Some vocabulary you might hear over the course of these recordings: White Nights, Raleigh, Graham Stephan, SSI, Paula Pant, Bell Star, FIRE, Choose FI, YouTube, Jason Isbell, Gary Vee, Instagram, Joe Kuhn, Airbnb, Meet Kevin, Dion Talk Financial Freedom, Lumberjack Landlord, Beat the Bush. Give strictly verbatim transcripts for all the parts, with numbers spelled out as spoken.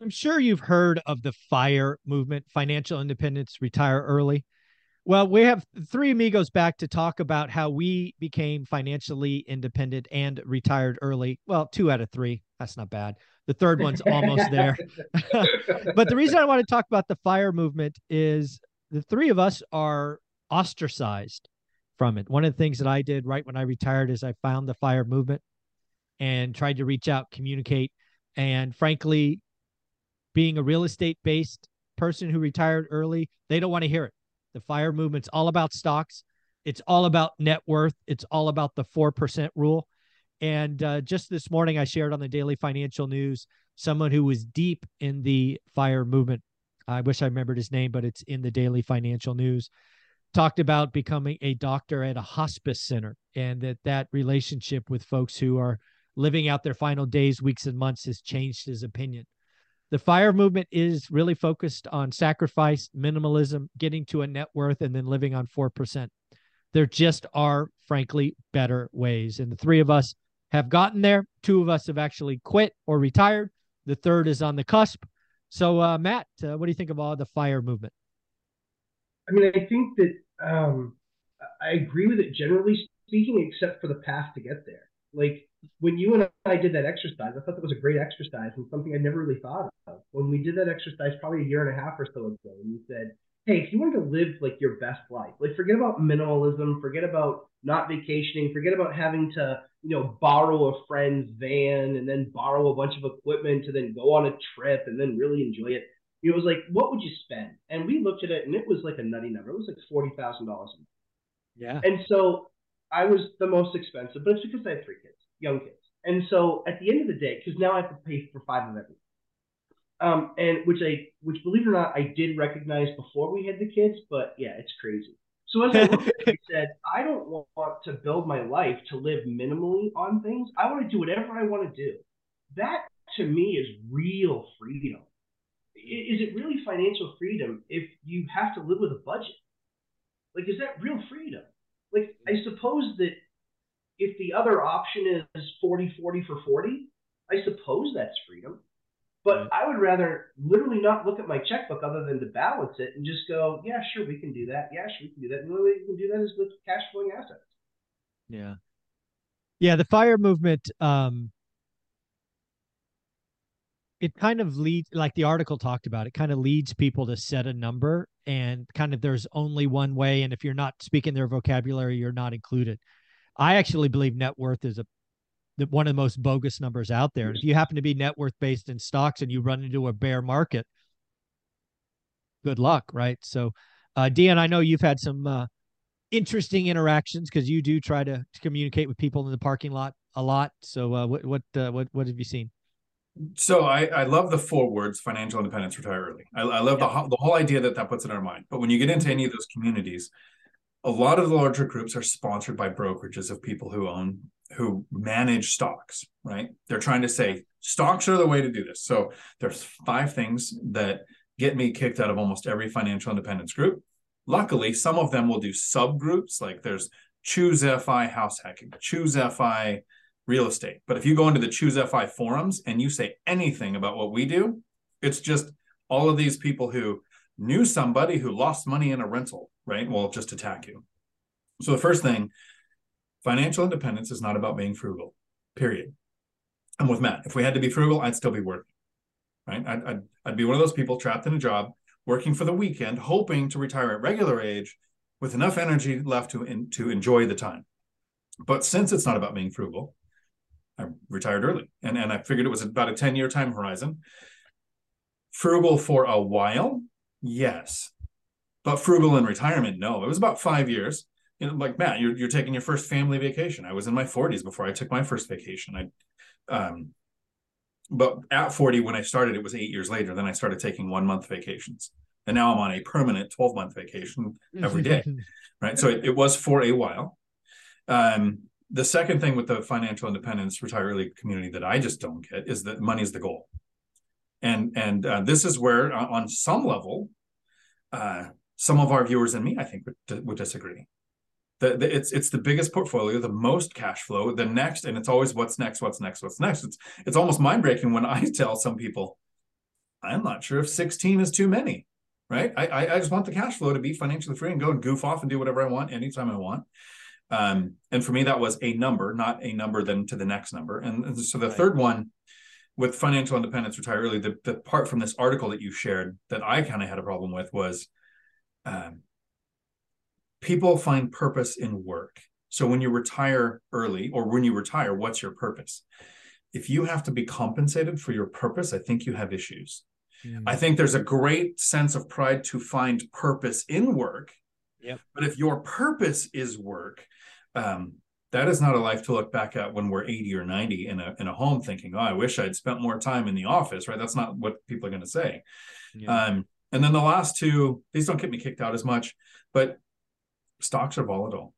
I'm sure you've heard of the FIRE movement, financial independence, retire early. Well, we have three amigos back to talk about how we became financially independent and retired early. Well, two out of three. That's not bad. The third one's almost there. But the reason I want to talk about the FIRE movement is the three of us are ostracized from it. One of the things that I did right when I retired is I found the FIRE movement and tried to reach out, communicate. And frankly, being a real estate-based person who retired early, they don't want to hear it. The FIRE movement's all about stocks. It's all about net worth. It's all about the four percent rule. And uh, just this morning, I shared on the Daily Financial News, someone who was deep in the FIRE movement. I wish I remembered his name, but it's in the Daily Financial News. Talked about becoming a doctor at a hospice center, and that that relationship with folks who are living out their final days, weeks, and months has changed his opinion. The FIRE movement is really focused on sacrifice, minimalism, getting to a net worth, and then living on four percent. There just are, frankly, better ways. And the three of us have gotten there. Two of us have actually quit or retired. The third is on the cusp. So, uh, Matt, uh, what do you think of all the FIRE movement? I mean, I think that um, I agree with it generally speaking, except for the path to get there. Like, when you and I did that exercise, I thought that was a great exercise and something I never really thought of. When we did that exercise probably a year and a half or so ago, and you said, hey, if you wanted to live like your best life, like forget about minimalism, forget about not vacationing, forget about having to, you know, borrow a friend's van and then borrow a bunch of equipment to then go on a trip and then really enjoy it. It was like, what would you spend? And we looked at it and it was like a nutty number. It was like forty thousand dollars a month. Yeah. And so I was the most expensive, but it's because I had three kids. Young kids. And so at the end of the day, because now I have to pay for five of everything, um, and which I, which believe it or not, I did recognize before we had the kids, but yeah, it's crazy. So as I looked at it, I said, I don't want to build my life to live minimally on things. I want to do whatever I want to do. That to me is real freedom. Is it really financial freedom if you have to live with a budget? Like, is that real freedom? Like, I suppose that if the other option is forty, forty for forty, I suppose that's freedom. But right. I would rather literally not look at my checkbook other than to balance it and just go, yeah, sure, we can do that. Yeah, sure, we can do that. And the only way you can do that is with cash flowing assets. Yeah. Yeah, the FIRE movement, um, it kind of leads, like the article talked about, it kind of leads people to set a number and kind of there's only one way. And if you're not speaking their vocabulary, you're not included. I actually believe net worth is a one of the most bogus numbers out there. And if you happen to be net worth based in stocks and you run into a bear market, good luck, right? So, uh, Dion, I know you've had some uh, interesting interactions because you do try to, to communicate with people in the parking lot a lot. So, uh, what what uh, what what have you seen? So, I, I love the four words: financial independence, retire early. I, I love yeah. the the whole idea that that puts in our mind. But when you get into any of those communities, a lot of the larger groups are sponsored by brokerages of people who own, who manage stocks, right? They're trying to say stocks are the way to do this. So there's five things that get me kicked out of almost every financial independence group. Luckily, some of them will do subgroups, like there's Choose F I house hacking, Choose F I real estate. But if you go into the Choose F I forums and you say anything about what we do, it's just all of these people who knew somebody who lost money in a rental, right? Well, just attack you. So the first thing, financial independence is not about being frugal, period. I'm with Matt. If we had to be frugal, I'd still be working, right? I'd, I'd, I'd be one of those people trapped in a job, working for the weekend, hoping to retire at regular age with enough energy left to, in, to enjoy the time. But since it's not about being frugal, I retired early. And, and I figured it was about a ten-year time horizon. Frugal for a while, yes. But frugal in retirement, no. It was about five years. You know, like, Matt, you're, you're taking your first family vacation. I was in my forties before I took my first vacation. I, um, But at forty, when I started, it was eight years later. Then I started taking one-month vacations. And now I'm on a permanent twelve-month vacation every day, right? So it, it was for a while. Um, the second thing with the financial independence retire early community that I just don't get is that money is the goal. And, and uh, this is where, uh, on some level, uh, some of our viewers and me, I think, would, would disagree. The, the, it's it's the biggest portfolio, the most cash flow, the next, and it's always what's next, what's next, what's next. It's it's almost mind-breaking when I tell some people, I'm not sure if sixteen is too many, right? I, I just want the cash flow to be financially free and go and goof off and do whatever I want anytime I want. Um, and for me, that was a number, not a number then to the next number. And so the right. third one with financial independence, retire early, the, the part from this article that you shared that I kind of had a problem with was um, people find purpose in work. So when you retire early or when you retire, what's your purpose? If you have to be compensated for your purpose, I think you have issues. Yeah. I think there's a great sense of pride to find purpose in work. Yep. But if your purpose is work, um, that is not a life to look back at when we're eighty or ninety in a in a home thinking, oh, I wish I'd spent more time in the office, right? That's not what people are going to say. Yeah. Um, and then the last two, these don't get me kicked out as much, but stocks are volatile.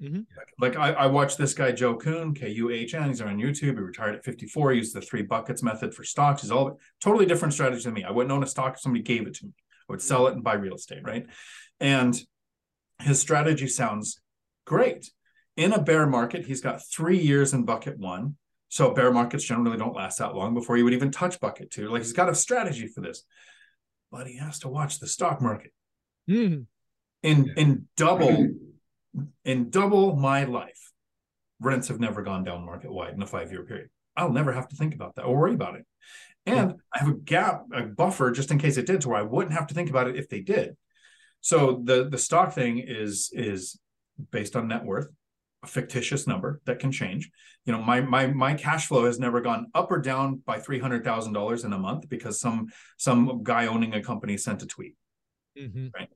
Mm-hmm. Like, like I, I watched this guy, Joe Kuhn, K U H N, he's on YouTube, he retired at fifty-four, he used the three buckets method for stocks. He's all totally different strategy than me. I wouldn't own a stock if somebody gave it to me. I would sell it and buy real estate, right? And his strategy sounds great. In a bear market, he's got three years in bucket one. So bear markets generally don't last that long before you would even touch bucket two. Like he's got a strategy for this, but he has to watch the stock market. Mm-hmm. In, yeah. in double, in double my life, rents have never gone down market wide in a five-year period. I'll never have to think about that or worry about it. And yeah. I have a gap, a buffer just in case it did, to where I wouldn't have to think about it if they did. So the, the stock thing is, is based on net worth, a fictitious number that can change. You know, my, my, my cash flow has never gone up or down by three hundred thousand dollars in a month because some, some guy owning a company sent a tweet. Mm-hmm. Right.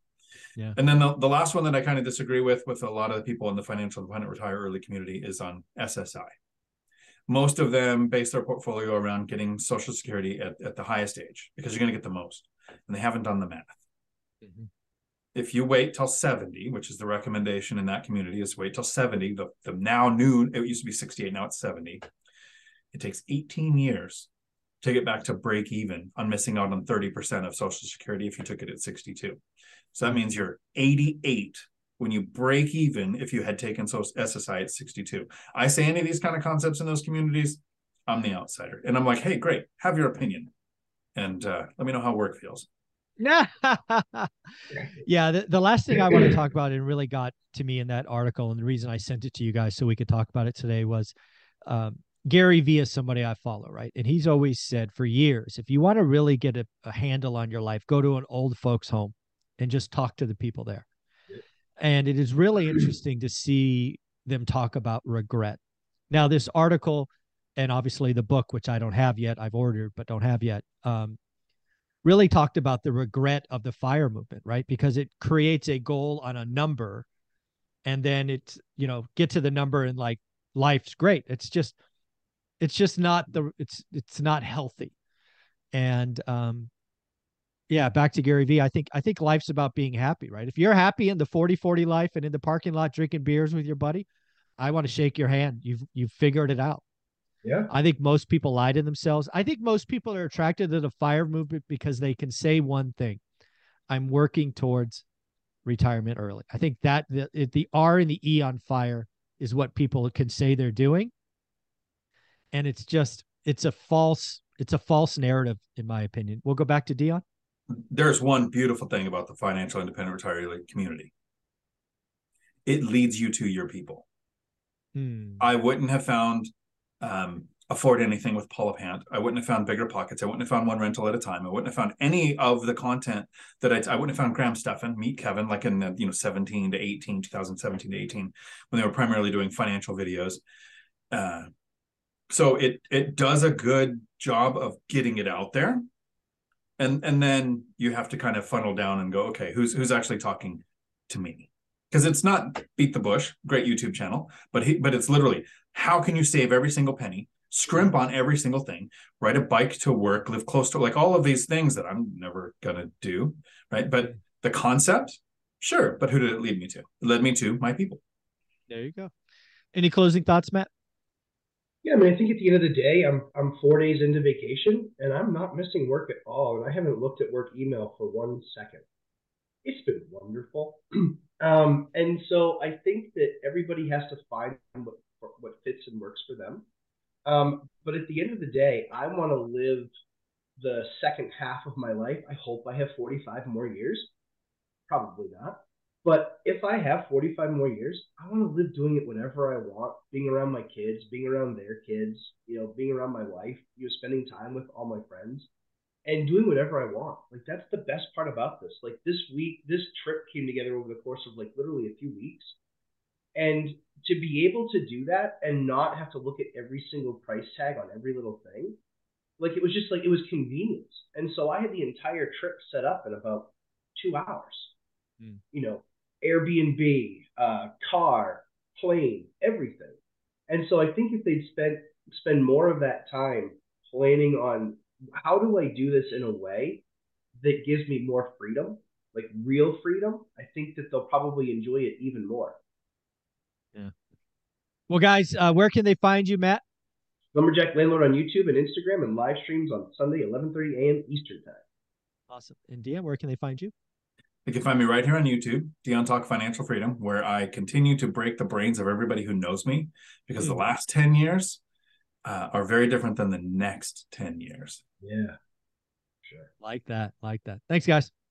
Yeah. And then the, the last one that I kind of disagree with, with a lot of the people in the financial independent retire early community, is on S S I. Most of them base their portfolio around getting Social Security at, at the highest age because you're going to get the most, and they haven't done the math. Mm-hmm. If you wait till seventy, which is the recommendation in that community, is wait till seventy, the, the now noon, it used to be sixty-eight, now it's seventy. It takes eighteen years to get back to break even on missing out on thirty percent of Social Security if you took it at sixty-two. So that means you're eighty-eight when you break even if you had taken S S I at sixty-two. I say any of these kind of concepts in those communities, I'm the outsider. And I'm like, hey, great, have your opinion. And uh, let me know how work feels. Yeah. yeah. The, the last thing I want to talk about and really got to me in that article, and the reason I sent it to you guys so we could talk about it today, was um, Gary Vee is somebody I follow, right? And he's always said for years, if you want to really get a, a handle on your life, go to an old folks home and just talk to the people there. And it is really interesting to see them talk about regret. Now, this article, and obviously the book, which I don't have yet, I've ordered, but don't have yet, um, really talked about the regret of the FIRE movement, right? Because it creates a goal on a number, and then it's, you know, get to the number and like, life's great. It's just, it's just not the, it's, it's not healthy. And um, yeah, back to Gary Vee. I think, I think life's about being happy, right? If you're happy in the forty forty life and in the parking lot drinking beers with your buddy, I want to shake your hand. You've, you've figured it out. Yeah. I think most people lie to themselves. I think most people are attracted to the FIRE movement because they can say one thing: I'm working towards retirement early. I think that the, the R and the E on FIRE is what people can say they're doing. And it's just, it's a false, it's a false narrative, in my opinion. We'll go back to Dion. There's one beautiful thing about the financial independent retiree community. It leads you to your people. Hmm. I wouldn't have found Um, afford anything with Paula Pant. I wouldn't have found Bigger Pockets. I wouldn't have found One Rental at a Time. I wouldn't have found any of the content that I, I wouldn't have found Graham Stephan, Meet Kevin, like in the, you know, seventeen to eighteen, two thousand seventeen to eighteen, when they were primarily doing financial videos. Uh, so it, it does a good job of getting it out there. And, and then you have to kind of funnel down and go, okay, who's, who's actually talking to me? Because it's not Beat the Bush, great YouTube channel, but he, but it's literally, how can you save every single penny, scrimp on every single thing, ride a bike to work, live close to, like all of these things that I'm never going to do, right? But the concept, sure, but who did it lead me to? It led me to my people. There you go. Any closing thoughts, Matt? Yeah, I mean, I think at the end of the day, I'm I'm four days into vacation, and I'm not missing work at all, and I haven't looked at work email for one second. It's been wonderful. Um, and so I think that everybody has to find what, what fits and works for them. Um, but at the end of the day, I want to live the second half of my life. I hope I have forty-five more years. Probably not. But if I have forty-five more years, I want to live doing it whenever I want, being around my kids, being around their kids, you know, being around my wife, you know, spending time with all my friends and doing whatever I want. Like, that's the best part about this. Like, this week, this trip came together over the course of like literally a few weeks. And to be able to do that and not have to look at every single price tag on every little thing, like, it was just like, it was convenience. And so I had the entire trip set up in about two hours, mm. you know, Airbnb, uh, car, plane, everything. And so I think if they'd spent, spend more of that time planning on how do I do this in a way that gives me more freedom, like real freedom, I think that they'll probably enjoy it even more. Yeah. Well, guys, uh, where can they find you, Matt? Lumberjack Landlord on YouTube and Instagram, and live streams on Sunday, eleven thirty a m Eastern time. Awesome. And Dion, where can they find you? They can find me right here on YouTube, Dion Talk Financial Freedom, where I continue to break the brains of everybody who knows me, because mm. the last ten years uh, are very different than the next ten years. Yeah, sure. Like that. Like that. Thanks, guys.